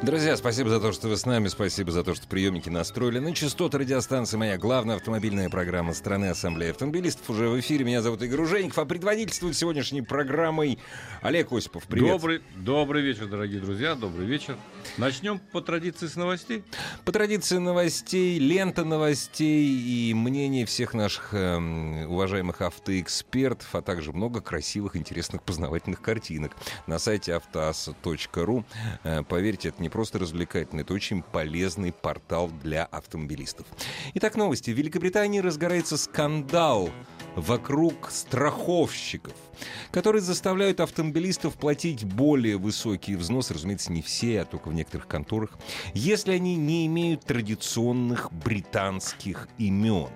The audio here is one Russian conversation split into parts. Друзья, спасибо за то, что вы с нами, спасибо за то, что приемники настроили на частоты радиостанции «Моя главная автомобильная программа страны» Ассамблея автомобилистов уже в эфире. Меня зовут Игорь Женьков, а предводительствует сегодняшней программой Олег Осипов. Привет. Добрый вечер, дорогие друзья, добрый вечер. Начнем по традиции с новостей. По традиции новостей, лента новостей и мнение всех наших уважаемых автоэкспертов, а также много красивых, интересных, познавательных картинок на сайте автоасса.ру. Поверьте, это не просто развлекательный, это очень полезный портал для автомобилистов. Итак, новости. В Великобритании разгорается скандал вокруг страховщиков, которые заставляют автомобилистов платить более высокие взносы, разумеется, не все, а только в некоторых конторах, если они не имеют традиционных британских имен.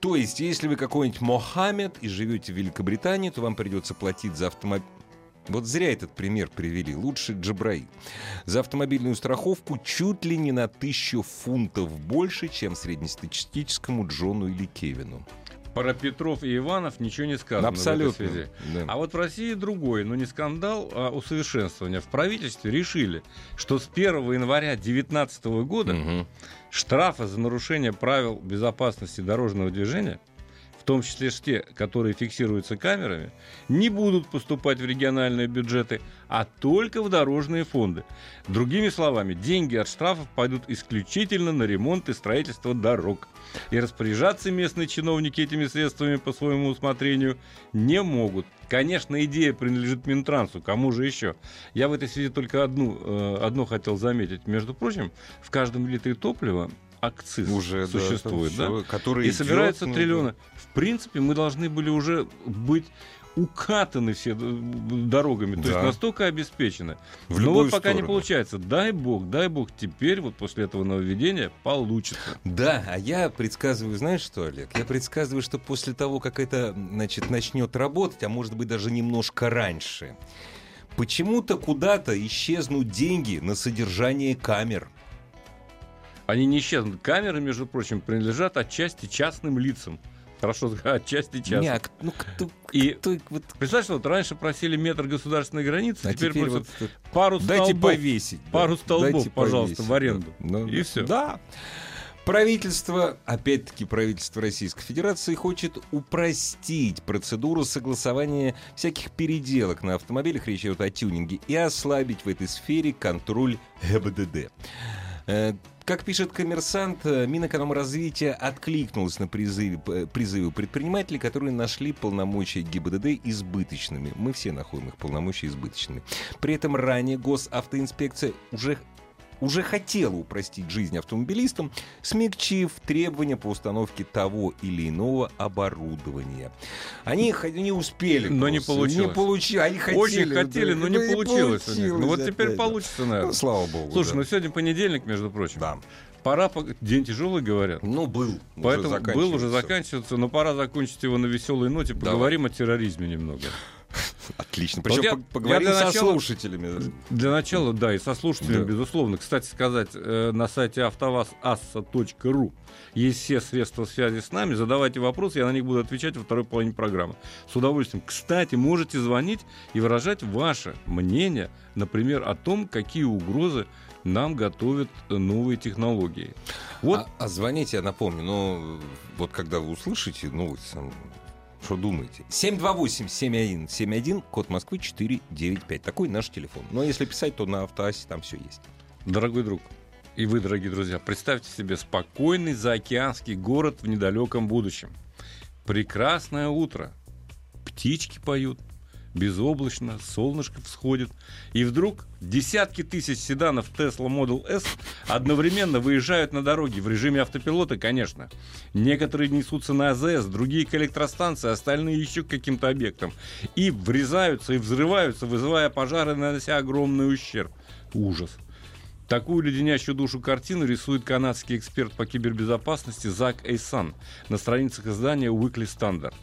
То есть, если вы какой-нибудь Мохаммед и живете в Великобритании, то вам придется платить за автомобиль. Вот зря этот пример привели. Лучше Джабраи. За автомобильную страховку чуть ли не на 1000 фунтов больше, чем среднестатистическому Джону или Кевину. Про Петров и Иванов ничего не сказано. Абсолютно. В этой связи. Да. А вот в России другой, но не скандал, а усовершенствование. В правительстве решили, что с 1 января 2019 года штрафы за нарушение правил безопасности дорожного движения, в том числе те, которые фиксируются камерами, не будут поступать в региональные бюджеты, а только в дорожные фонды. Другими словами, деньги от штрафов пойдут исключительно на ремонт и строительство дорог. И распоряжаться местные чиновники этими средствами по своему усмотрению не могут. Конечно, идея принадлежит Минтрансу, кому же еще? Я в этой связи только одно хотел заметить. Между прочим, в каждом литре топлива акциз уже существует, да, все, который и собираются триллионы. В принципе, мы должны были уже быть укатаны все дорогами, то есть настолько обеспечены. Но вот пока сторону не получается. Дай бог, теперь вот после этого нововведения получится. Да, а я предсказываю, знаешь что, Олег? Я предсказываю, что после того, как это, значит, начнет работать, а может быть даже немножко раньше, почему-то куда-то исчезнут деньги на содержание камер. Они не исчезнут. Камеры, между прочим, принадлежат отчасти частным лицам. Хорошо, отчасти частным. Представляешь, вот раньше просили метр государственной границы, а теперь просят вот пару столбов. Дайте повесить. Пару столбов, дайте, пожалуйста, повесить в аренду. И все. Да. Правительство, опять-таки правительство Российской Федерации, хочет упростить процедуру согласования всяких переделок на автомобилях, речь идет о тюнинге, и ослабить в этой сфере контроль ГИБДД. Как пишет «Коммерсант», Минэкономразвития откликнулась на призывы предпринимателей, которые нашли полномочия ГИБДД избыточными. Мы все находим их полномочия избыточными. При этом ранее госавтоинспекция уже хотела упростить жизнь автомобилистам, смягчив требования по установке того или иного оборудования. Они не успели. Но не получилось. Они хотели, очень хотели, но не получилось. Ну вот теперь получится, наверное. Ну, слава богу. Слушай, сегодня понедельник, между прочим. Да. Пора... День тяжелый, говорят. Был, уже заканчивается, но пора закончить его на веселой ноте. Поговорим о терроризме немного. Отлично. Причем поговорим со слушателями. Для начала, да, и со слушателями, безусловно. Кстати сказать, на сайте автоваз.ru есть все средства связи с нами. Задавайте вопросы, я на них буду отвечать во второй половине программы. С удовольствием. Кстати, можете звонить и выражать ваше мнение, например, о том, какие угрозы нам готовят новые технологии. Вот. А звоните, я напомню, вот когда вы услышите новость... Что думаете? 728-7171, код Москвы 495. Такой наш телефон. Но если писать, то на автоассе там все есть. Дорогой друг, и вы, дорогие друзья, представьте себе спокойный заокеанский город в недалеком будущем. Прекрасное утро. Птички поют. Безоблачно, солнышко всходит. И вдруг десятки тысяч седанов Tesla Model S одновременно выезжают на дороги в режиме автопилота, конечно. Некоторые несутся на АЗС, другие к электростанции, остальные еще к каким-то объектам. И врезаются, и взрываются, вызывая пожары, нанося огромный ущерб. Ужас. Такую леденящую душу картину рисует канадский эксперт по кибербезопасности Зак Эйсан на страницах издания Weekly Standard.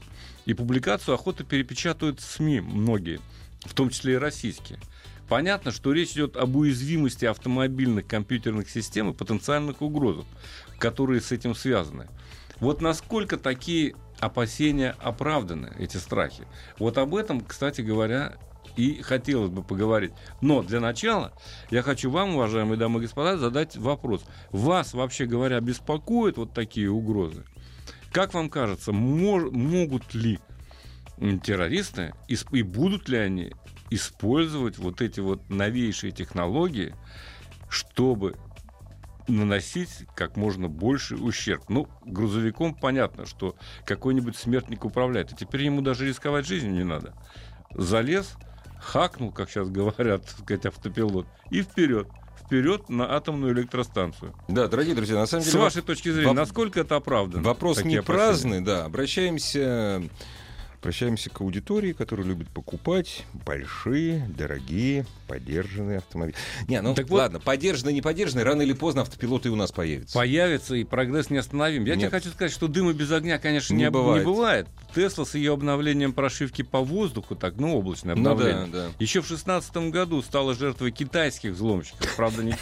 И публикацию охотно перепечатывают СМИ многие, в том числе и российские. Понятно, что речь идет об уязвимости автомобильных компьютерных систем и потенциальных угрозах, которые с этим связаны. Вот насколько такие опасения оправданы, эти страхи. Вот об этом, кстати говоря, и хотелось бы поговорить. Но для начала я хочу вам, уважаемые дамы и господа, задать вопрос. Вас, вообще говоря, беспокоят вот такие угрозы? Как вам кажется, могут ли террористы и будут ли они использовать вот эти вот новейшие технологии, чтобы наносить как можно больше ущерб? Ну, грузовиком понятно, что какой-нибудь смертник управляет, и теперь ему даже рисковать жизнью не надо. Залез, хакнул, как сейчас говорят, так сказать, автопилот, и вперед на атомную электростанцию. Да, дорогие друзья, на самом деле... С вашей точки зрения, насколько это оправдано? Вопрос не праздный, да. Обращаемся к аудитории, которая любит покупать большие, дорогие, подержанные автомобили. Подержанные, не подержанные, рано или поздно автопилоты и у нас появятся. Появятся, и прогресс не остановим. Я тебе хочу сказать, что дыма без огня, конечно, не бывает. Тесла с ее обновлением прошивки по воздуху, облачное обновление, еще в 2016 году стала жертвой китайских взломщиков, правда, не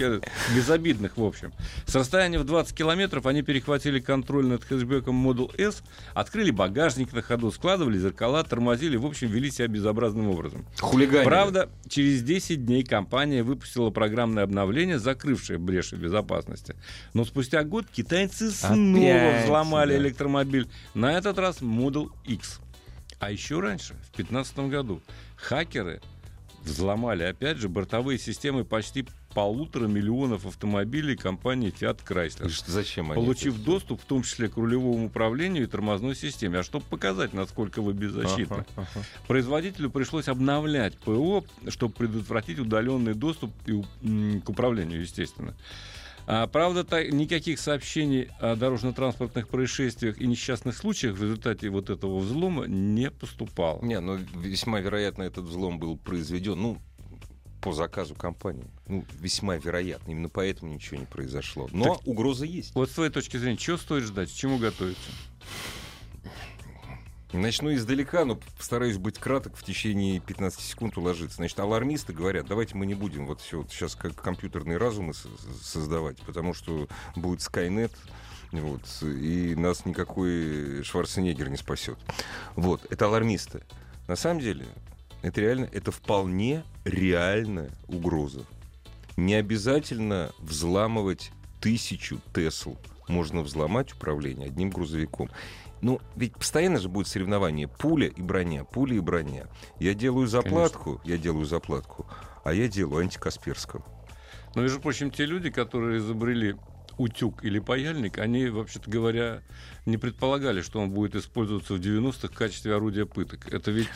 безобидных, в общем. С расстояния в 20 километров они перехватили контроль над хэтчбеком Model S, открыли багажник на ходу, складывали зеркала, тормозили, в общем, вели себя безобразным образом. Хулиганили. Правда, через 10 дней компания выпустила программное обновление, закрывшее бреши безопасности. Но спустя год китайцы снова взломали электромобиль. На этот раз Model X. А еще раньше, в 2015 году, хакеры взломали, опять же, бортовые системы почти 1,5 миллиона автомобилей компании «Фиат Крайслер». Зачем они? Получив доступ, в том числе, к рулевому управлению и тормозной системе. А чтобы показать, насколько вы беззащитны. Производителю пришлось обновлять ПО, чтобы предотвратить удаленный доступ к управлению, естественно. Правда, никаких сообщений о дорожно-транспортных происшествиях и несчастных случаях в результате вот этого взлома не поступало. Весьма вероятно, этот взлом был произведен, по заказу компании. Весьма вероятно. Именно поэтому ничего не произошло. Но так, угроза есть. Вот с твоей точки зрения, чего стоит ждать? К чему готовиться? Начну издалека, но постараюсь быть краток, в течение 15 секунд уложиться. Значит, алармисты говорят, давайте мы не будем сейчас как компьютерные разумы создавать, потому что будет SkyNet, и нас никакой Шварценеггер не спасет. Это алармисты. На самом деле... Это вполне реальная угроза. Не обязательно взламывать 1000 Тесл. Можно взломать управление одним грузовиком. Ведь постоянно же будет соревнование пуля и броня. Я делаю заплатку, а я делаю антикасперского. Между прочим, те люди, которые изобрели утюг или паяльник, они, вообще-то говоря, не предполагали, что он будет использоваться в 90-х в качестве орудия пыток. Это ведь...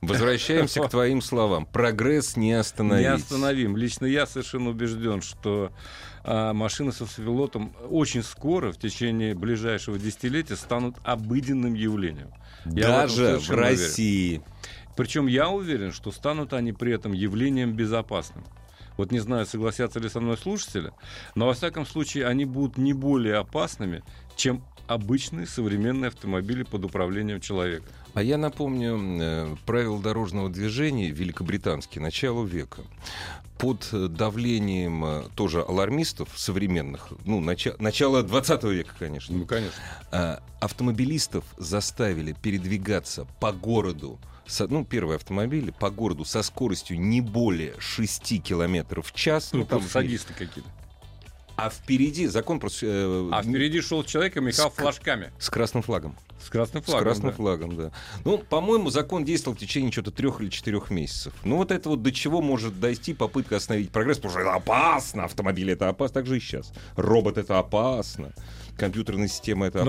Возвращаемся к твоим словам. Прогресс не остановить. Неостановим. Лично я совершенно убежден, что машины с автопилотом очень скоро, в течение ближайшего десятилетия, станут обыденным явлением. Даже в России. Причем я уверен, что станут они при этом явлением безопасным. Не знаю, согласятся ли со мной слушатели, но, во всяком случае, они будут не более опасными, чем обычные современные автомобили под управлением человека. А я напомню правила дорожного движения великобританские начала века. Под давлением тоже алармистов современных, начала 20 века, конечно. Автомобилистов заставили передвигаться по городу, первые автомобили по городу со скоростью не более 6 километров в час. Садисты какие-то. А впереди шел человек и махал флажками. С красным флагом. По-моему, закон действовал в течение 3 или 4 месяцев. До чего может дойти попытка остановить прогресс, потому что это опасно, автомобиль это опасно, так же и сейчас. Робот это опасно. Компьютерная система — это...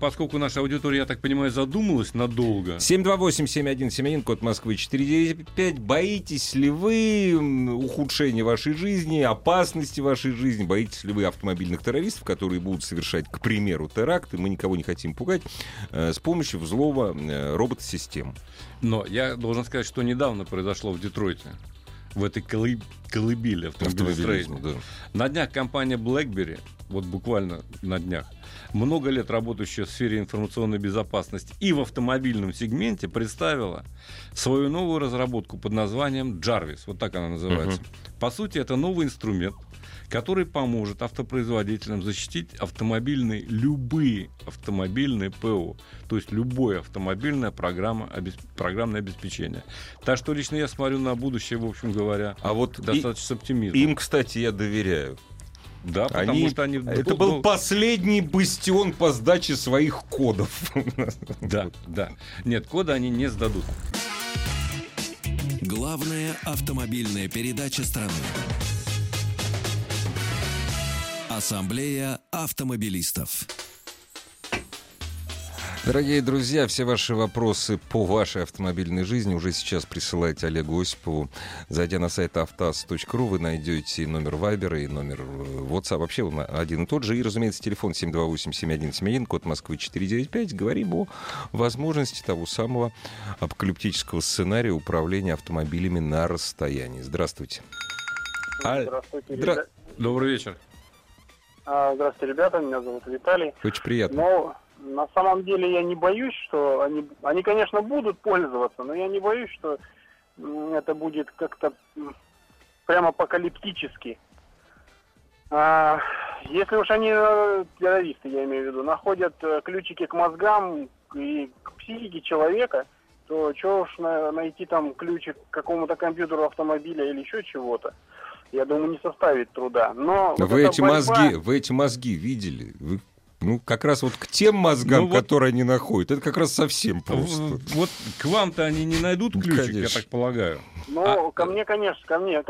Поскольку наша аудитория, я так понимаю, задумалась надолго... 728-7171, код Москвы 495. Боитесь ли вы ухудшения вашей жизни, опасности вашей жизни? Боитесь ли вы автомобильных террористов, которые будут совершать, к примеру, теракты? Мы никого не хотим пугать с помощью взлома робота-систем. Но я должен сказать, что недавно произошло в Детройте. в этой колыбели автомобилестроения. Да. На днях компания BlackBerry, вот буквально на днях, много лет работающая в сфере информационной безопасности и в автомобильном сегменте, представила свою новую разработку под названием Jarvis. Вот так она называется. Uh-huh. По сути, это новый инструмент, который поможет автопроизводителям защитить любые автомобильные ПО, то есть любое автомобильное программное обеспечение. Так что лично я смотрю на будущее, в общем говоря, а вот достаточно с оптимизмом. Им, кстати, я доверяю. Да, потому что они... Это был последний бастион по сдаче своих кодов. Да, да. Нет, коды они не сдадут. Главная автомобильная передача страны. Ассамблея автомобилистов. Дорогие друзья, все ваши вопросы по вашей автомобильной жизни уже сейчас присылайте Олегу Осипову. Зайдя на сайт автоасса.ру, вы найдете номер Вайбера и номер WhatsApp. Вообще он один и тот же. И, разумеется, телефон 728-7171, код Москвы 495. Говорим о возможности того самого апокалиптического сценария управления автомобилями на расстоянии. Здравствуйте. Здравствуйте. Добрый вечер. Здравствуйте, ребята. Меня зовут Виталий. Очень приятно. Но... На самом деле я не боюсь, что они, конечно, будут пользоваться, но я не боюсь, что это будет как-то прямо апокалиптически. Если уж они, террористы, я имею в виду, находят ключики к мозгам и к психике человека, то чего уж найти там ключик к какому-то компьютеру автомобиля или еще чего-то. Я думаю, не составит труда. Но вот вы эти мозги видели? Ну, как раз вот к тем мозгам, которые они находят, это как раз совсем просто. Вот к вам-то они не найдут ключик, конечно. Я так полагаю. Ну, ко мне, конечно, нет.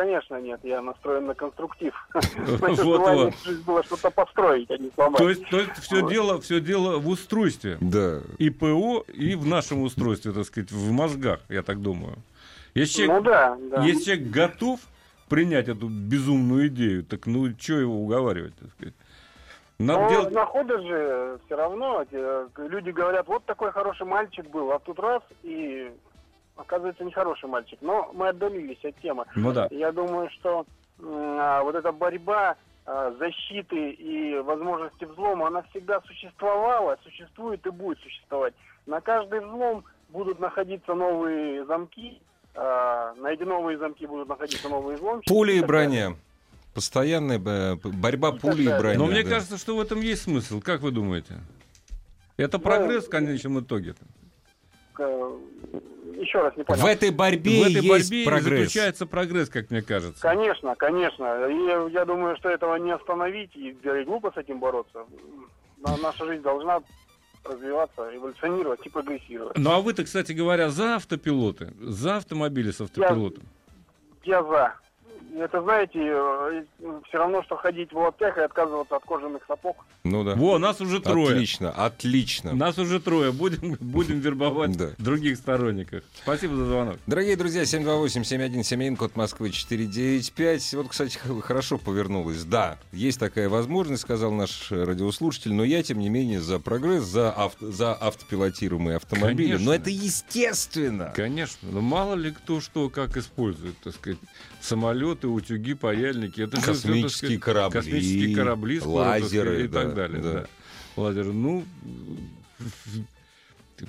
Я настроен на конструктив. Значит, было что-то построить, а не сломать. То есть все дело в устройстве. Да. И ПО, и в нашем устройстве, так сказать, в мозгах, я так думаю. Если человек готов принять эту безумную идею, так ну, что его уговаривать, так сказать? Но находят же все равно. Люди говорят, вот такой хороший мальчик был, а тут раз, и оказывается, нехороший мальчик. Но мы отдалились от темы. Ну, да. Я думаю, что вот эта борьба защиты и возможности взлома, она всегда существовала, существует и будет существовать. На каждый взлом будут находиться новые замки, найди новые замки, будут находиться новые взломщики. Пули и броня. Постоянная борьба пули и брони. Но мне кажется, что в этом есть смысл. Как вы думаете? Это прогресс в конечном итоге? Еще раз не понял. В этой борьбе заключается прогресс, как мне кажется. Конечно, конечно. И я думаю, что этого не остановить. И глупо с этим бороться. Наша жизнь должна развиваться, эволюционировать и прогрессировать. Ну а вы-то, кстати говоря, за автопилоты? За автомобили с автопилотом? Я за. Это, знаете, все равно, что ходить в лаптях и отказываться от кожаных сапог. Ну да. Во, нас уже трое. Отлично. Нас уже трое. Будем вербовать других сторонников. Спасибо за звонок. Дорогие друзья, 728-7171, код Москвы 495. Вот, кстати, хорошо повернулось. Да, есть такая возможность, сказал наш радиослушатель, но я, тем не менее, за прогресс, за автопилотируемые автомобили. Конечно. Но это естественно. Конечно. Но мало ли кто что как использует, так сказать. Самолеты, утюги, паяльники. Это космические корабли, лазеры, скорость, и так далее. Да. Лазеры. Ну,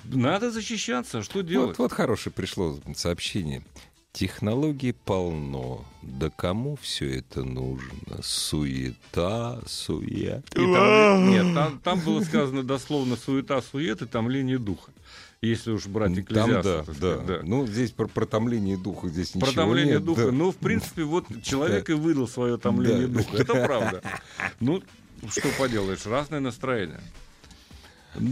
надо защищаться. Что делать? Вот хорошее пришло сообщение. Технологий полно. Да кому все это нужно? Суета. Там было сказано дословно суета-суета, там линия духа. Если уж брать Экклезиаста. Да. Ну, здесь про томление духа здесь ничего нет. Про томление духа. Да. Ну, в принципе, вот человек и выдал свое томление духа. Это правда. Ну, что поделаешь, разное настроение.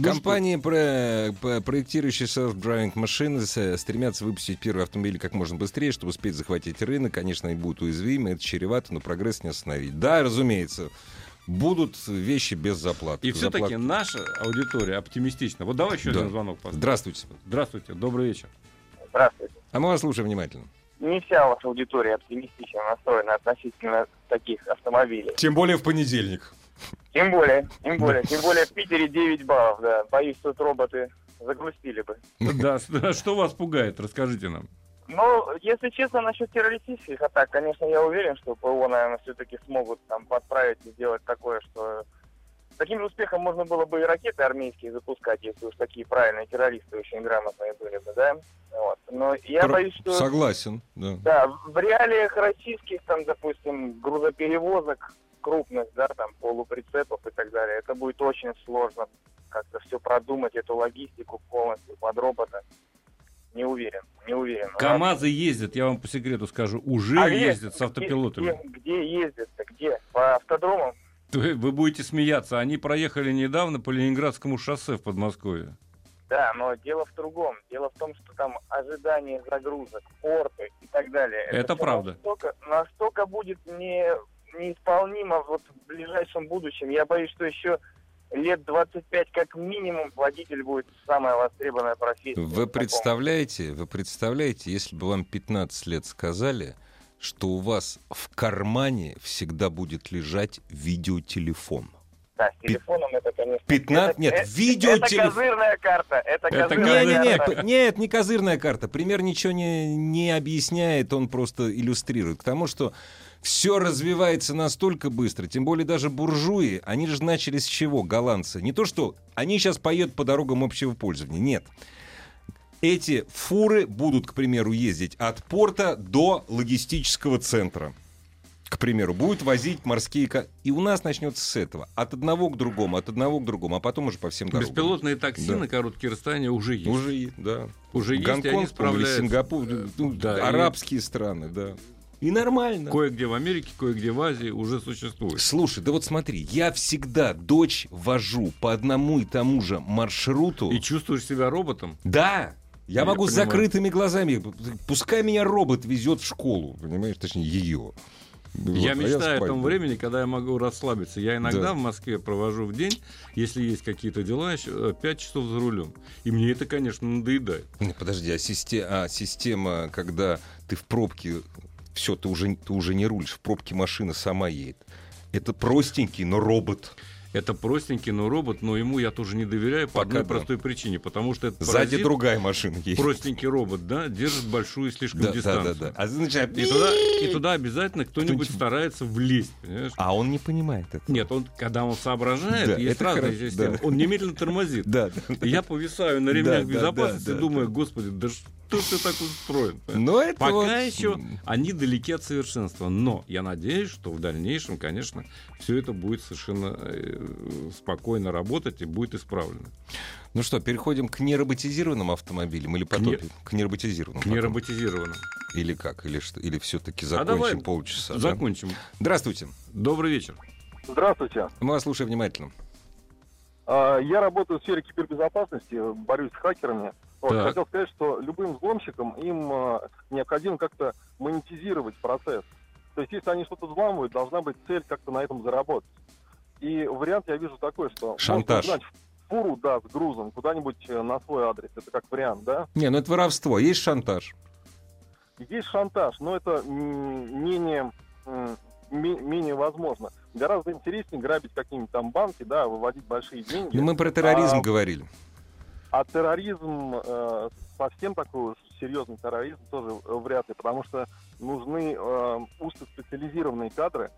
Компании, проектирующие self-driving машины, стремятся выпустить первый автомобиль как можно быстрее, чтобы успеть захватить рынок. Конечно, они будут уязвимы, это чревато, но прогресс не остановить. Да, разумеется. Будут вещи без заплаты. И все-таки наша аудитория оптимистична. Вот давай еще один звонок поставим. Здравствуйте, добрый вечер. Здравствуйте. А мы вас слушаем внимательно. Не вся ваша аудитория оптимистично настроена относительно таких автомобилей. Тем более в понедельник. Тем более в Питере 9 баллов, да. Боюсь, тут роботы загрустили бы. Да, что вас пугает, расскажите нам. Ну, если честно, насчет террористических атак, конечно, я уверен, что ПВО, наверное, все-таки смогут там подправить и сделать такое, что... Таким же успехом можно было бы и ракеты армейские запускать, если уж такие правильные террористы очень грамотные были бы, да? Вот. Но я боюсь, что... Согласен, да. Да, в реалиях российских, там, допустим, грузоперевозок крупных, да, там, полуприцепов и так далее, это будет очень сложно как-то все продумать, эту логистику полностью под робота. Не уверен. КамАЗы ездят, я вам по секрету скажу, уже ездят с автопилотами. Где ездят-то? Где? По автодромам? Вы будете смеяться. Они проехали недавно по Ленинградскому шоссе в Подмосковье. Да, но дело в другом. Дело в том, что там ожидание загрузок, порты и так далее. Это правда. Настолько будет неисполнимо вот в ближайшем будущем. Я боюсь, что еще... Лет 25 как минимум водитель будет самая востребованная профессия. Вы представляете, если бы вам 15 лет сказали, что у вас в кармане всегда будет лежать видеотелефон. Да, с телефоном это, конечно... 15... Нет, видеотелефон... Это козырная карта. Нет, не козырная карта. Пример ничего не объясняет, он просто иллюстрирует. К тому, что все развивается настолько быстро, тем более даже буржуи, они же начали с чего, голландцы? Не то, что они сейчас поедут по дорогам общего пользования, нет. Эти фуры будут, к примеру, ездить от порта до логистического центра. К примеру, будут возить морские... И у нас начнется с этого. От одного к другому, а потом уже по всем дорогам. Беспилотные такси на короткие расстояния уже есть. Уже есть, Гонконг, они справляются. Сингапур, арабские страны, да. И нормально. Кое-где в Америке, кое-где в Азии уже существует. Слушай, да вот смотри, я всегда дочь вожу по одному и тому же маршруту. И чувствуешь себя роботом? Да. Я могу с закрытыми глазами. Пускай меня робот везет в школу, понимаешь, точнее ее. Вот, я мечтаю о том времени, когда я могу расслабиться. Я иногда в Москве провожу в день, если есть какие-то дела, 5 часов за рулем. И мне это, конечно, надоедает. Подожди, а система, когда ты в пробке, все, ты уже не рулишь, в пробке машина сама едет. Это простенький, но робот. Но ему я тоже не доверяю по одной простой причине, потому что это паразит. Сзади другая машина есть. Простенький робот, да, держит большую слишком дистанцию. Да. А значит, и туда обязательно кто-нибудь старается влезть, понимаешь? А он не понимает это. Нет, он, когда он соображает, есть разные системы, он немедленно тормозит. Я повисаю на ремнях безопасности, думаю, господи, да что ты так устроен? Пока еще они далеки от совершенства, но я надеюсь, что в дальнейшем, конечно, все это будет совершенно... спокойно работать и будет исправлено. Ну что, переходим к нероботизированным автомобилям или потом к нероботизированным? К нероботизированным. Или как? Или все-таки закончим полчаса? Закончим. Да? Здравствуйте. Добрый вечер. Здравствуйте. Мы вас слушаем внимательно. Я работаю в сфере кибербезопасности, борюсь с хакерами. Хотел сказать, что любым взломщикам им необходимо как-то монетизировать процесс. То есть, если они что-то взламывают, должна быть цель как-то на этом заработать. И вариант я вижу такой, что... Шантаж. Можно узнать фуру, да, с грузом куда-нибудь на свой адрес. Это как вариант, да? Не, ну это воровство. Есть шантаж? Есть шантаж, но это менее возможно. Гораздо интереснее грабить какие-нибудь там банки, да, выводить большие деньги. Но мы про терроризм говорили. А терроризм, совсем такой уж серьезный терроризм, тоже вряд ли, потому что нужны узкоспециализированные кадры.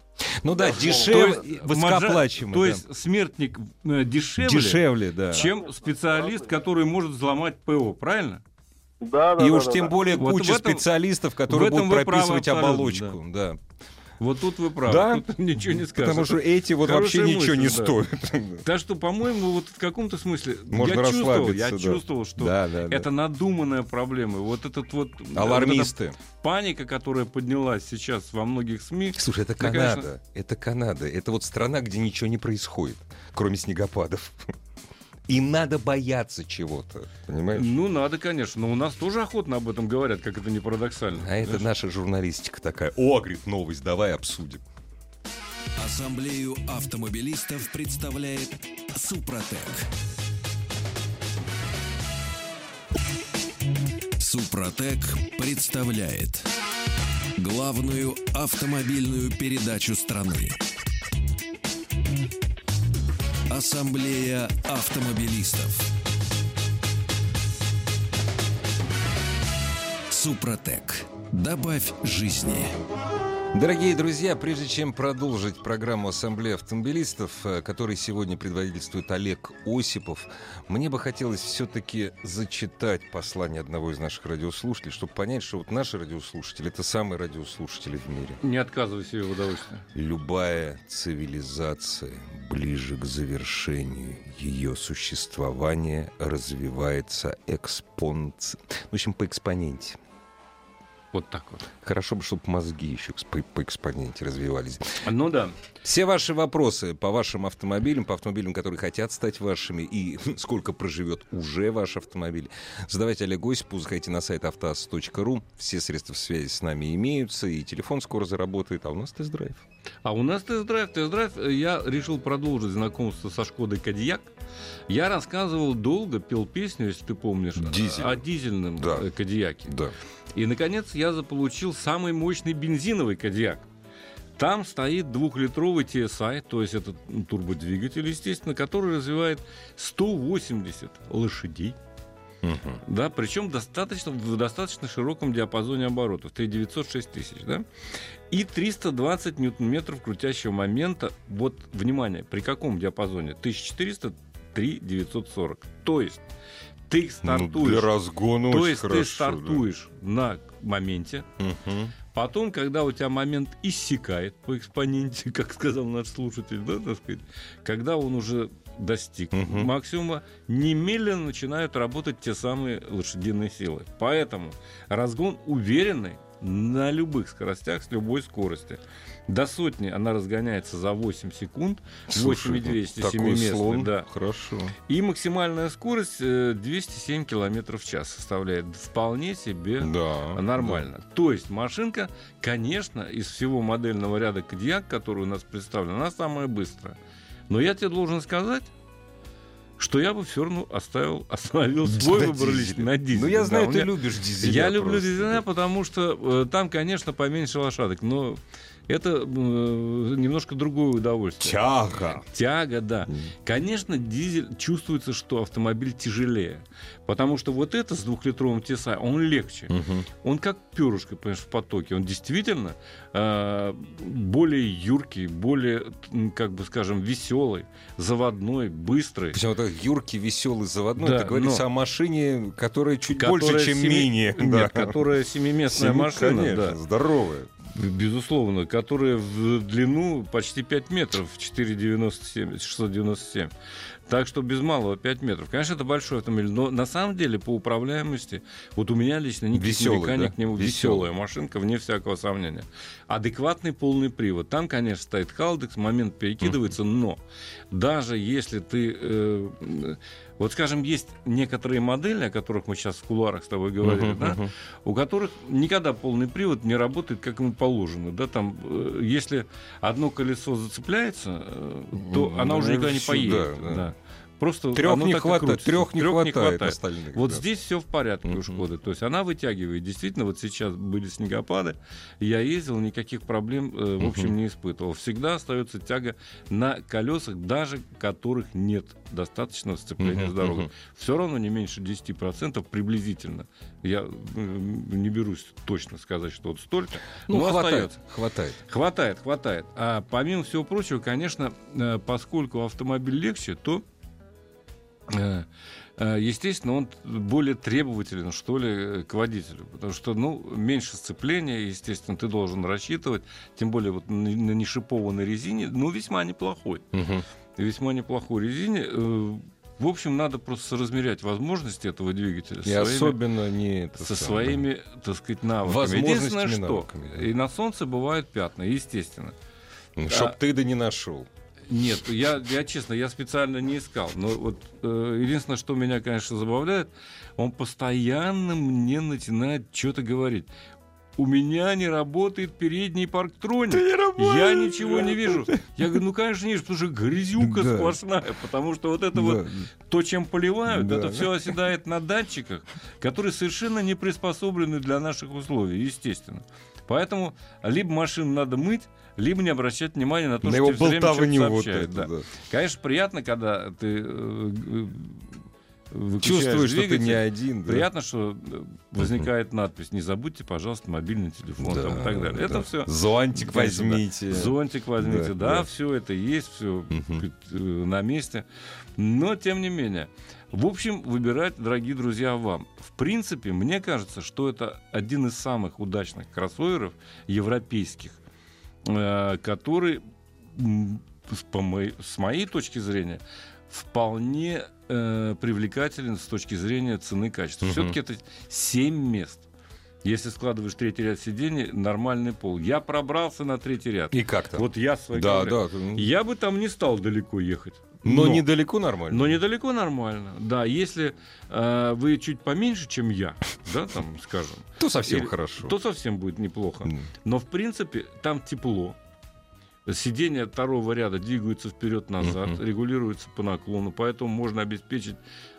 Ну да, дешевле, высокооплачиваемый. То есть смертник дешевле, да, чем специалист, который может взломать ПО, правильно? Да. И уж тем более куча специалистов, которые будут прописывать оболочку, да. Вот тут вы правы, да? Тут ничего не скажешь. Потому что эти вот хорошая вообще ничего не стоят. Так что, по-моему, вот в каком-то смысле я чувствовал, что это надуманная проблема. Вот этот вот алармисты. Паника, которая поднялась сейчас во многих СМИ. Слушай, это Канада. Конечно... Это Канада. Это вот страна, где ничего не происходит, кроме снегопадов. Им надо бояться чего-то, понимаешь? Ну, надо, конечно, но у нас тоже охотно об этом говорят, как это не парадоксально. Это наша журналистика такая. О, говорит, новость, давай обсудим. Ассамблею автомобилистов представляет Супротек. Супротек представляет главную автомобильную передачу страны. Ассамблея автомобилистов. Супротек. Добавь жизни. Дорогие друзья, прежде чем продолжить программу Ассамблеи автомобилистов, которой сегодня предводительствует Олег Осипов, мне бы хотелось все-таки зачитать послание одного из наших радиослушателей, чтобы понять, что вот наши радиослушатели — это самые радиослушатели в мире. Не отказывай себе в удовольствии. Любая цивилизация ближе к завершению ее существования развивается по экспоненте. Вот так вот. Хорошо бы, чтобы мозги еще по экспоненте развивались. Ну да. Все ваши вопросы по вашим автомобилям, по автомобилям, которые хотят стать вашими, и сколько проживет уже ваш автомобиль, задавайте Олегу Осипову, заходите на сайт автоасса.ру. Все средства связи с нами имеются, и телефон скоро заработает. А у нас тест-драйв. Тест-драйв. Я решил продолжить знакомство со Шкодой Кадиак. Я рассказывал долго, пел песню, если ты помнишь, о дизельном Кадиаке. Да. И, наконец, я заполучил самый мощный бензиновый Кадиак. Там стоит 2-литровый TSI, то есть это турбодвигатель, естественно, который развивает 180 лошадей. Угу. Да, причем в достаточно широком диапазоне оборотов, 3900-6000, да? И 320 ньютон-метров крутящего момента. Вот, внимание, при каком диапазоне? 1400-3940. То есть ты стартуешь, на моменте. Угу. Потом, когда у тебя момент иссякает по экспоненте, как сказал наш слушатель, да, так сказать, когда он уже достиг максимума, немедленно начинают работать те самые лошадиные силы. Поэтому разгон уверенный на любых скоростях, с любой скорости. До сотни она разгоняется за 8 секунд, 8207 местный, да. Хорошо. И максимальная скорость 207 км в час составляет. Вполне себе нормально. Да. То есть машинка, конечно, из всего модельного ряда Кадиак, который у нас представлен, она самая быстрая. Но я тебе должен сказать, что я бы все равно остановил свой выбор лично на дизель. Ну, я знаю, ты любишь дизеля. Я люблю дизеля, потому что там, конечно, поменьше лошадок, но это немножко другое удовольствие. Тяга, да. Конечно, дизель, чувствуется, что автомобиль тяжелее. Потому что вот это с 2-литровым TSI, он легче. Угу. Он как перышко, понимаешь, в потоке. Он действительно более юркий, более, как бы скажем, веселый, заводной, быстрый. Причем вот юркий, веселый, заводной. Да, ты говоришь о машине, которая больше, чем мини. Нет, которая семиместная машина. Конечно, да. Здоровая. Безусловно, которая в длину почти 5 метров, 697. Так что без малого 5 метров. Конечно, это большой автомобиль, но на самом деле по управляемости, вот у меня лично никаких нареканий к нему. Веселая машинка, вне всякого сомнения. Адекватный полный привод. Там, конечно, стоит халдекс, момент перекидывается, но даже если ты... вот, скажем, есть некоторые модели, о которых мы сейчас в кулуарах с тобой говорили, у которых никогда полный привод не работает, как ему положено. Да? Там, если одно колесо зацепляется, то она уже никуда не поедет. Да. Просто Трёх не хватает остальных. Вот здесь все в порядке у Шкоды. То есть она вытягивает. Действительно, вот сейчас были снегопады. Я ездил, никаких проблем, в общем, не испытывал. Всегда остается тяга на колесах, даже которых нет достаточного сцепления с дорогой. Все равно не меньше 10% приблизительно. Я не берусь точно сказать, что вот столько. Но хватает. А помимо всего прочего, конечно, поскольку автомобиль легче, то естественно, он более требователен, что ли, к водителю. Потому что, меньше сцепления, естественно, ты должен рассчитывать. Тем более вот на нешипованной резине, весьма неплохой. Весьма неплохой резине. В общем, надо просто соразмерять возможности этого двигателя со своими, так сказать, навыками. Единственное, что и на солнце бывают пятна, естественно. Чтоб ты да не нашел. Нет, я честно, я специально не искал. Но вот единственное, что меня, конечно, забавляет, он постоянно мне начинает что-то говорить. У меня не работает передний парктроник. Я ничего не вижу. Я говорю, конечно, не вижу, потому что грязюка сплошная. Потому что вот это то, чем поливают, это все оседает на датчиках, которые совершенно не приспособлены для наших условий, естественно. Поэтому либо машину надо мыть, либо не обращать внимания на то, что тебе все время что-то сообщают. Конечно, приятно, когда ты чувствуешь, что ты не один. Да. Приятно, что возникает надпись: не забудьте, пожалуйста, мобильный телефон, да, там, и так далее. Да. Это все. Зонтик возьмите. Зонтик возьмите, да, все это есть, все на месте. Но тем не менее. В общем, выбирать, дорогие друзья, вам. В принципе, мне кажется, что это один из самых удачных кроссоверов европейских, который, с моей точки зрения, вполне привлекателен с точки зрения цены-качества. Все-таки это 7 мест. Если складываешь третий ряд сидений, нормальный пол. Я пробрался на третий ряд. И как там? Вот я свой говорю. Да. Я бы там не стал далеко ехать. Но недалеко нормально. Но недалеко нормально. Да, если вы чуть поменьше, чем я, да, там, скажем, то совсем хорошо. То совсем будет неплохо. Но, в принципе, там тепло. Сиденья второго ряда двигаются вперед-назад, регулируются по наклону, поэтому можно обеспечить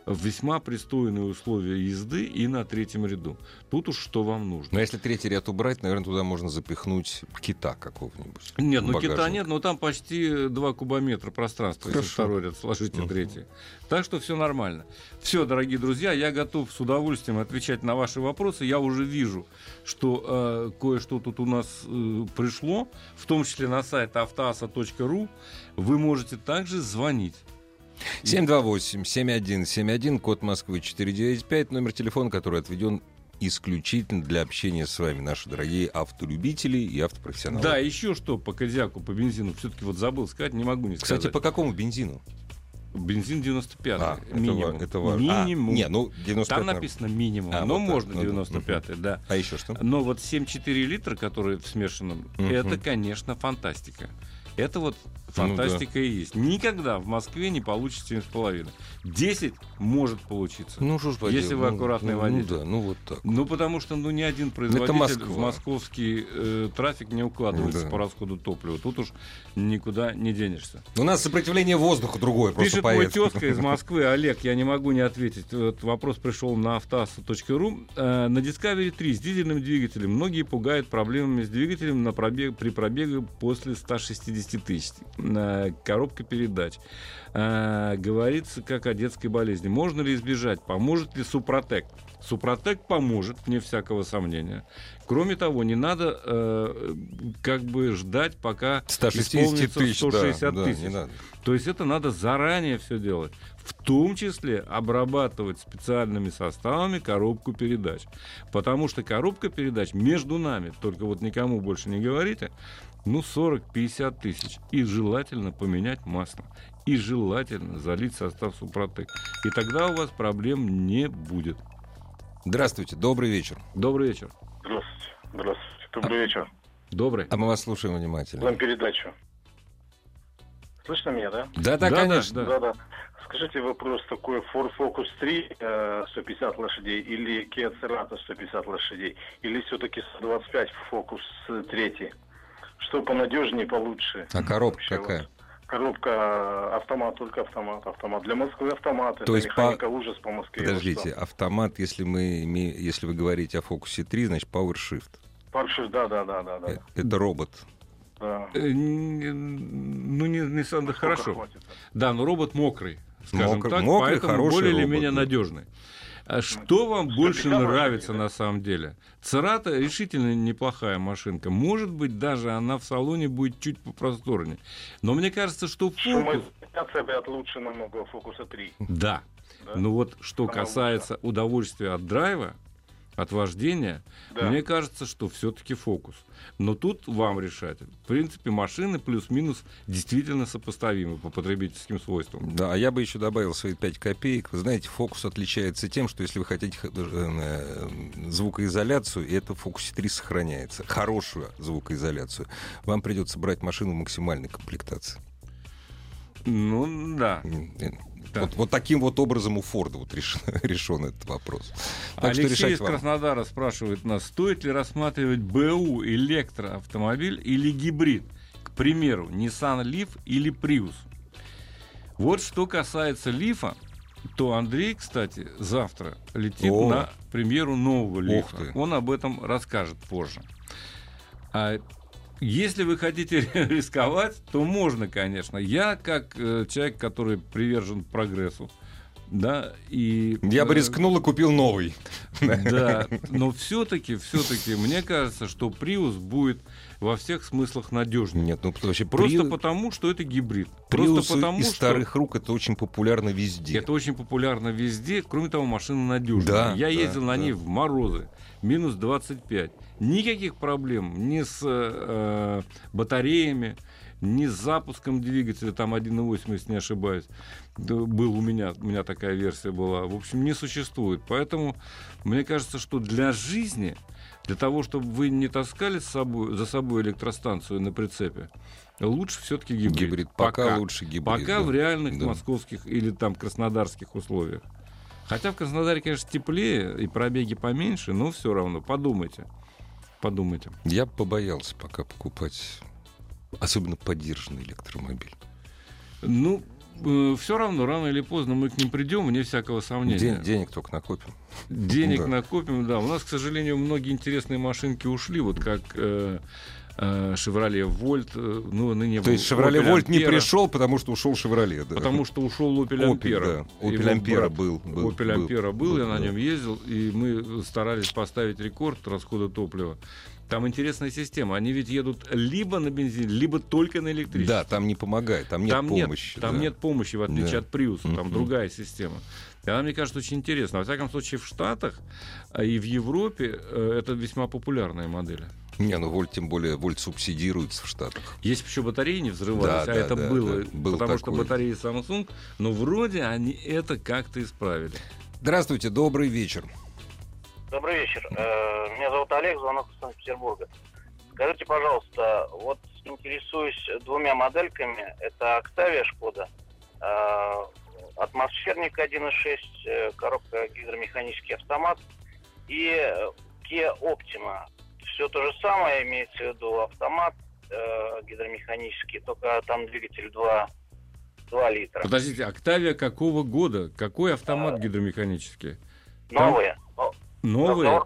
весьма пристойные условия езды и на третьем ряду. Тут уж что вам нужно. Но если третий ряд убрать, наверное, туда можно запихнуть кита какого-нибудь. Нет, ну кита нет, но там почти 2 кубометра пространства, если второй ряд сложить и третий. Так что все нормально. Все, дорогие друзья, я готов с удовольствием отвечать на ваши вопросы. Я уже вижу, что кое-что тут у нас пришло, в том числе на сайт автоасса.ру. Вы можете также звонить. 728-7171, код Москвы 495, номер телефона, который отведен исключительно для общения с вами, наши дорогие автолюбители и автопрофессионалы. Да, еще что по кодиаку, по бензину, все-таки вот забыл сказать, не могу не сказать. Кстати, по какому бензину? Бензин 95-й, минимум. Это важно. Минимум. Не, ну, 95, там написано минимум, но вот можно 95-й, да. А еще что? Но вот 7,4 литра, которые в смешанном, это, конечно, фантастика. Это вот фантастика и есть. Никогда в Москве не получится 7,5. 10 может получиться. Ну, что ж поделать. Если вы аккуратный водитель. Вот так. Потому что ни один производитель в московский трафик не укладывается по расходу топлива. Тут уж никуда не денешься. У нас сопротивление воздуха другое. Пишет мой тезка из Москвы. Олег, я не могу не ответить. Этот вопрос пришел на автоасса.ру. На Discovery 3 с дизельным двигателем многие пугают проблемами с двигателем при пробеге после 160 тысяч. Коробка передач. Говорится как о детской болезни. Можно ли избежать? Поможет ли Супротек? Супротек поможет, вне всякого сомнения. Кроме того, не надо ждать, пока 160 исполнится 160 тысяч. Да, то есть это надо заранее все делать. В том числе обрабатывать специальными составами коробку передач. Потому что коробка передач между нами, только вот никому больше не говорите, 40-50 тысяч. И желательно поменять масло. И желательно залить состав Супротек. И тогда у вас проблем не будет. Здравствуйте, добрый вечер. Добрый вечер. Здравствуйте. Добрый вечер. Добрый. А мы вас слушаем внимательно. Вам передачу. Слышно меня, да? Да, конечно. Да. Скажите, вопрос такой: Ford Focus 3 150 лошадей или Kia Cerato 150 лошадей? Или все-таки 125 Focus 3? Что понадежнее, получше. А коробка вообще какая? Вот. Коробка автомат, только автомат. Для Москвы автоматы. То есть ужас по Москве. Подождите, автомат, если вы говорите о Фокусе 3, значит PowerShift. PowerShift, да. Это робот. Да. Не самое хорошо. Хватит, да, но робот мокрый, скажем так, поэтому более или менее надежный. Что вам больше нравится на самом деле? Церато решительно неплохая машинка. Может быть, даже она в салоне будет чуть попросторнее. Но мне кажется, что Фокус... лучше намного Фокуса 3. Да. Но что касается удовольствия от драйва, от вождения, мне кажется, что все-таки Фокус. Но тут вам решать. В принципе, машины плюс-минус действительно сопоставимы по потребительским свойствам. Да, а я бы еще добавил свои 5 копеек. Вы знаете, Фокус отличается тем, что если вы хотите звукоизоляцию, и это в Фокусе 3 сохраняется. Хорошую звукоизоляцию. Вам придется брать машину в максимальной комплектации. Да. Вот таким вот образом у Форда решен этот вопрос. Так Алексей из Краснодара спрашивает нас, стоит ли рассматривать БУ, электроавтомобиль или гибрид? К примеру, Nissan Leaf или Prius? Вот что касается Leaf'а, то Андрей, кстати, завтра летит на премьеру нового Leaf'а. Он об этом расскажет позже. Если вы хотите рисковать, то можно, конечно. Я, как человек, который привержен прогрессу, Да, и... Я бы рискнул и купил новый. Да, но все-таки, мне кажется, что Prius будет во всех смыслах надежнее. Нет, ну вообще просто потому, что это гибрид. Prius потому, из старых рук это очень популярно везде. Это очень популярно везде, кроме того, машина надежная. Да, я ездил на ней в морозы, минус 25. Никаких проблем ни с батареями, ни с запуском двигателя, там 1.8, если не ошибаюсь, был у меня такая версия была. В общем, не существует. Поэтому мне кажется, что для жизни, для того, чтобы вы не таскали за собой электростанцию на прицепе, лучше все-таки гибрид. Пока лучше гибрид. Пока да. В реальных московских или там краснодарских условиях. Хотя в Краснодаре, конечно, теплее и пробеги поменьше, но все равно подумайте. Я побоялся пока покупать особенно подержанный электромобиль. Ну, все равно, рано или поздно мы к ним придем, вне всякого сомнения. Денег только накопим. Денег накопим, да. У нас, к сожалению, многие интересные машинки ушли, вот как Chevrolet Вольт. Ну, ныне то есть Chevrolet Вольт не пришел, потому что ушел Chevrolet, да? Потому что ушел Opel Ampera. Opel Ampera был. Opel Ampera был, я на нем ездил, и мы старались поставить рекорд расхода топлива. Там интересная система. Они ведь едут либо на бензине, либо только на электричестве. Да, там не помогает, там нет помощи. Нет помощи, в отличие от Prius. Там другая система. И она, мне кажется, очень интересна. Во всяком случае, в Штатах и в Европе это весьма популярные модели. Не, ну Вольт, тем более, Вольт субсидируется в Штатах. Если бы еще батареи не взрывались, это было. Потому что батареи Samsung, но вроде они это как-то исправили. Здравствуйте, добрый вечер. Добрый вечер. Меня зовут Олег, звонок из Санкт-Петербурга. Скажите, пожалуйста, вот интересуюсь двумя модельками. Это Октавия Шкода, атмосферник 1.6, коробка гидромеханический автомат и Kia Optima. Все то же самое, имеется в виду автомат гидромеханический, только там двигатель 2 литра. Подождите, Октавия какого года? Какой автомат гидромеханический? Новые DSG.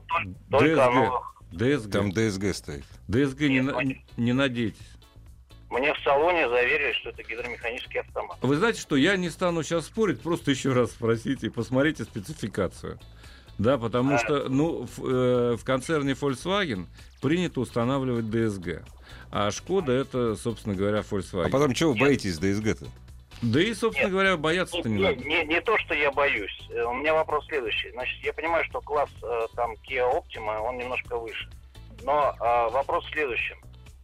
Там DSG стоит. DSG не надейтесь. Мне в салоне заверили, что это гидромеханический автомат. Вы знаете, что я не стану сейчас спорить, просто еще раз спросите и посмотрите спецификацию. Да, потому что в концерне Volkswagen принято устанавливать DSG. А Шкода это, собственно говоря, Volkswagen. А потом чего вы боитесь DSG-то? Да и, собственно говоря, бояться-то не надо. Не то, что я боюсь. У меня вопрос следующий. Значит, я понимаю, что класс там Kia Optima, он немножко выше. Но вопрос в следующем.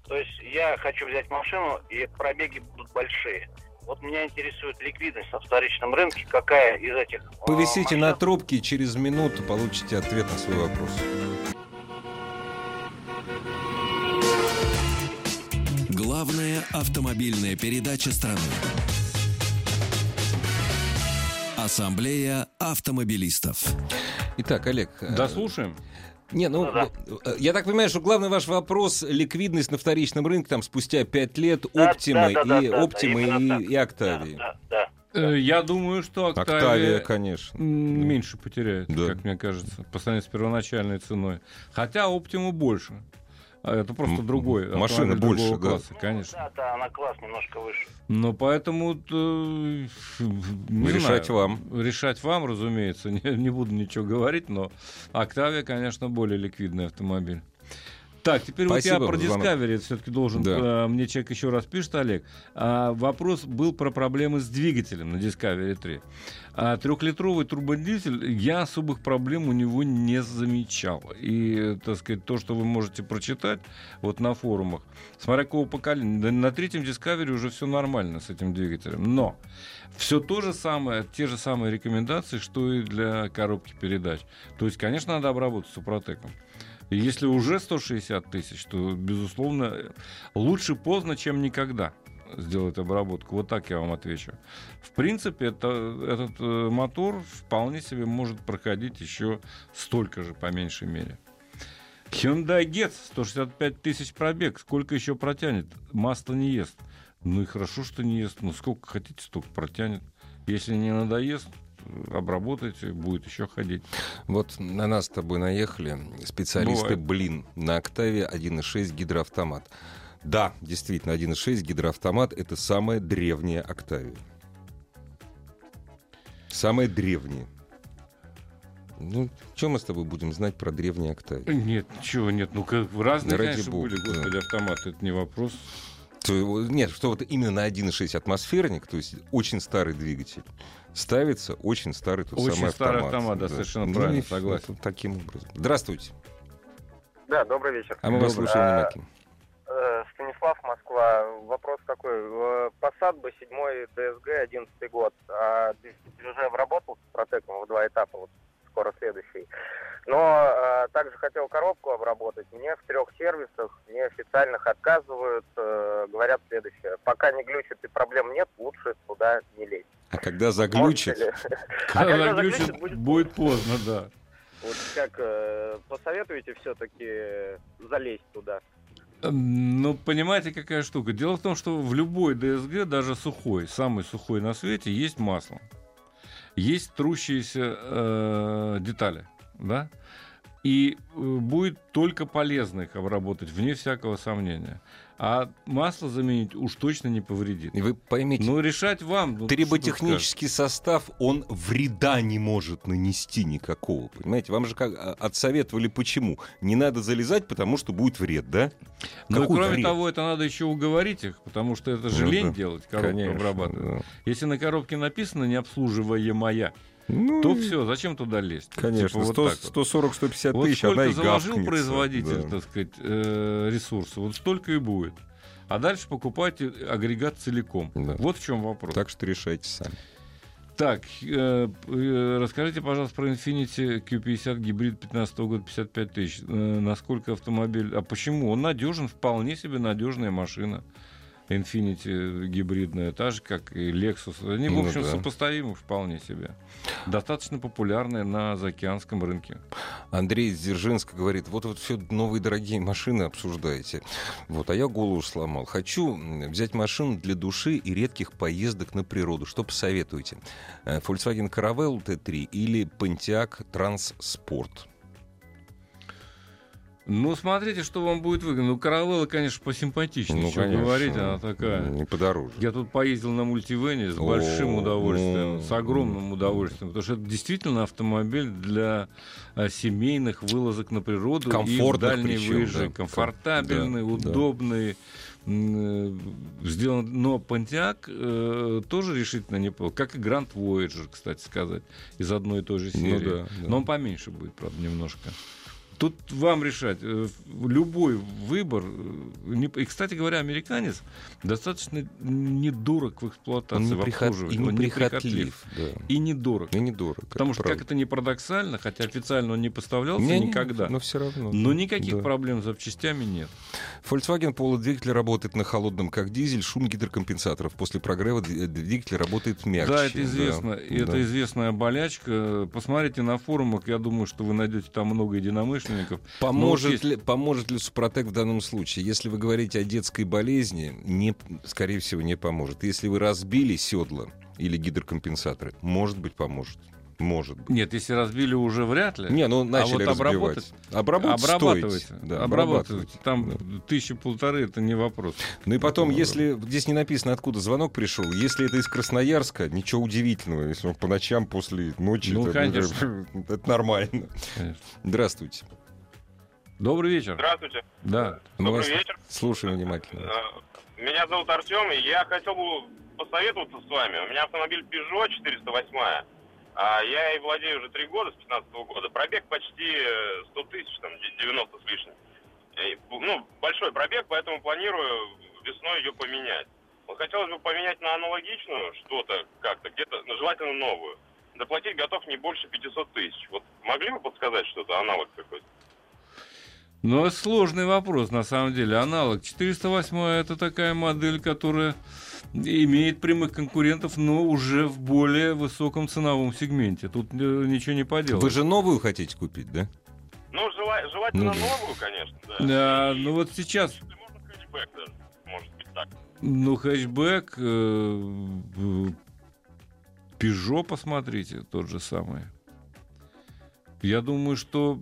То есть я хочу взять машину, и пробеги будут большие. Вот меня интересует ликвидность на вторичном рынке. Какая из этих... Повисите на трубке, и через минуту получите ответ на свой вопрос. Главная автомобильная передача страны. Ассамблея автомобилистов. Итак, Олег. Да, слушаем. Я так понимаю, что главный ваш вопрос — ликвидность на вторичном рынке там спустя 5 лет Optima и Октавии. Да. Я думаю, что Октавия, конечно, меньше потеряет, как мне кажется, по сравнению с первоначальной ценой. Хотя Optima больше. Это просто другой. Машина больше класса, конечно. Да, она класс немножко выше. Но поэтому... Решать вам, разумеется. Не буду ничего говорить, но Октавия, конечно, более ликвидный автомобиль. Так, теперь спасибо, вот я про Discovery все-таки должен... Да. Мне человек еще раз пишет, Олег. Вопрос был про проблемы с двигателем на Discovery 3. Трехлитровый турбодизель, я особых проблем у него не замечал. И, так сказать, то, что вы можете прочитать вот на форумах, смотря какого поколения, на третьем Discovery уже все нормально с этим двигателем. Но все то же самое, те же самые рекомендации, что и для коробки передач. То есть, конечно, надо обработать Супротеком. Если уже 160 тысяч, то, безусловно, лучше поздно, чем никогда сделать обработку. Вот так я вам отвечу. В принципе, этот мотор вполне себе может проходить еще столько же, по меньшей мере. Hyundai Getz, 165 тысяч пробег. Сколько еще протянет? Масло не ест. Ну и хорошо, что не ест. Ну сколько хотите, столько протянет. Если не надоест, обработайте, будет еще ходить. Вот на нас с тобой наехали специалисты, на Октаве 1.6 гидроавтомат. Да, действительно, 1.6 гидроавтомат — это самая древняя Октавия. Самые древние. Ну, что мы с тобой будем знать про древние «Октавии»? Нет, чего нет. Ну, как разные, ради конечно, бога, были, господи, да. Автоматы, это не вопрос. Нет, что вот именно 1.6 атмосферник, то есть очень старый двигатель, ставится очень старый тот очень самый автомат. Очень старый автомат, да, совершенно ну, правильно, согласен. Таким образом. Здравствуйте. Да, добрый вечер. А мы вас слушаем внимательно. Станислав, Москва. Вопрос такой. Passat B7 DSG, 11 год. А двигатель уже вработал с Супротеком в два этапа, вот скоро следующий. Но также хотел коробку обработать. Мне в 3 сервисах неофициальных отказывают. Говорят следующее. Пока не глючит и проблем нет, лучше туда не лезть. А когда заглючит? Когда заглючит, будет поздно, да. Вот как посоветуете все-таки залезть туда? Ну, понимаете, какая штука. Дело в том, что в любой ДСГ, даже сухой, самый сухой на свете, есть масло. Есть трущиеся детали, да? И будет только полезно их обработать, вне всякого сомнения. А масло заменить уж точно не повредит. И вы поймите, но решать вам. Ну, триботехнический состав, он вреда не может нанести никакого. Понимаете, вам же как отсоветовали, почему? Не надо залезать, потому что будет вред, да? Ну, кроме вред? Того, это надо еще уговорить их, потому что это же лень делать, коробку обрабатывать. Да. Если на коробке написано «необслуживаемая», ну, то все, зачем туда лезть? Конечно, типа, вот 140-150 вот тысяч, она и гавкнется. Вот сколько заложил производитель, да, так сказать, ресурсов, вот столько и будет. А дальше покупайте агрегат целиком. Да. Вот в чем вопрос. Так что решайте сами. Так, расскажите, пожалуйста, про Infiniti Q50 гибрид 2015 года, 55 тысяч. Насколько автомобиль... А почему? Он надежен, вполне себе надежная машина. Infiniti гибридная, та же, как и Lexus. Они, в общем, сопоставимы вполне себе. Достаточно популярные на заокеанском рынке. Андрей из Дзержинска говорит, вот все новые дорогие машины обсуждаете. Вот, а я голову сломал. Хочу взять машину для души и редких поездок на природу. Что посоветуете? Volkswagen Caravelle T3 или Pontiac Transport? Ну, смотрите, что вам будет выгодно. Ну, Caravelle, конечно, посимпатичнее, ну, чем говорить, она такая. Не подороже. Я тут поездил на мультивене с большим удовольствием, с огромным удовольствием, потому что это действительно автомобиль для семейных вылазок на природу и в дальние выезды. Да. Комфортабельный, да, удобный. Да. Сделан, но Pontiac тоже решительно неплохо, как и Grand Voyager, кстати сказать, из одной и той же серии. Ну, да, да. Но он поменьше будет, правда, немножко. Тут вам решать. Любой выбор. И, кстати говоря, американец достаточно недорог в эксплуатации, в обслуживании. Он неприхотлив. Да. И недорог. Потому что, правда, как это не парадоксально, хотя официально он не поставлялся никогда. Но все равно. Но никаких проблем с запчастями нет. Volkswagen полудвигатель работает на холодном, как дизель, шум гидрокомпенсаторов. После прогрева двигатель работает мягче. Да, это известно. Да. Это известная болячка. Посмотрите на форумах. Я думаю, что вы найдете там много единомышленников. Поможет ли Супротек в данном случае? Если вы говорите о детской болезни, скорее всего, не поможет. Если вы разбили седла или гидрокомпенсаторы, может быть, поможет. Может быть. Нет, если разбили, уже вряд ли. Не, ну начали разбивать. Обрабатывайте. Там 1000-1500 это не вопрос. Ну и потом, если здесь не написано, откуда звонок пришел, если это из Красноярска, ничего удивительного. Если он по ночам после ночи, ну, это нормально. Конечно. Здравствуйте. Добрый вечер. Здравствуйте. Да. Добрый вечер. Слушаем внимательно. Меня зовут Артем, и я хотел бы посоветоваться с вами. У меня автомобиль Peugeot 408. Я и владею уже 3 года, с 2015 года. Пробег почти 100 тысяч, там, 90 с лишним. Ну, большой пробег, поэтому планирую весной ее поменять. Но хотелось бы поменять на аналогичную что-то как-то, где-то, желательно новую. Доплатить готов не больше 500 тысяч. Вот могли бы подсказать что-то, аналог какой-то? Ну, сложный вопрос, на самом деле. Аналог 408 это такая модель, которая имеет прямых конкурентов, но уже в более высоком ценовом сегменте. Тут ничего не поделать. Вы же новую хотите купить, да? Ну, желательно новую, конечно, да. Да, ну вот сейчас... Если можно хэтчбэк даже, может быть так. Ну, хэтчбэк... Peugeot, посмотрите, тот же самый. Я думаю, что...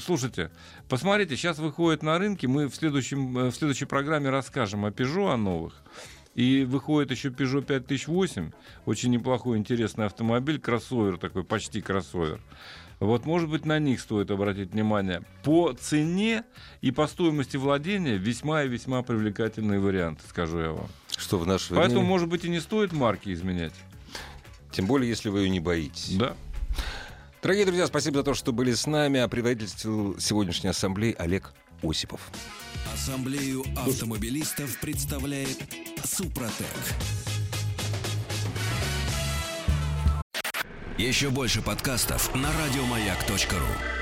Слушайте, посмотрите, сейчас выходит на рынке, мы в следующей программе расскажем о Peugeot, о новых. И выходит еще Peugeot 5008, очень неплохой, интересный автомобиль, кроссовер такой, почти кроссовер. Вот, может быть, на них стоит обратить внимание. По цене и по стоимости владения весьма и весьма привлекательные варианты, скажу я вам. Что в наше время... Поэтому, может быть, и не стоит марки изменять. Тем более, если вы ее не боитесь. Да. Дорогие друзья, спасибо за то, что были с нами. А председатель сегодняшней ассамблеи Олег Осипов. Ассамблею автомобилистов представляет Супротек. Еще больше подкастов на радиомаяк.ру.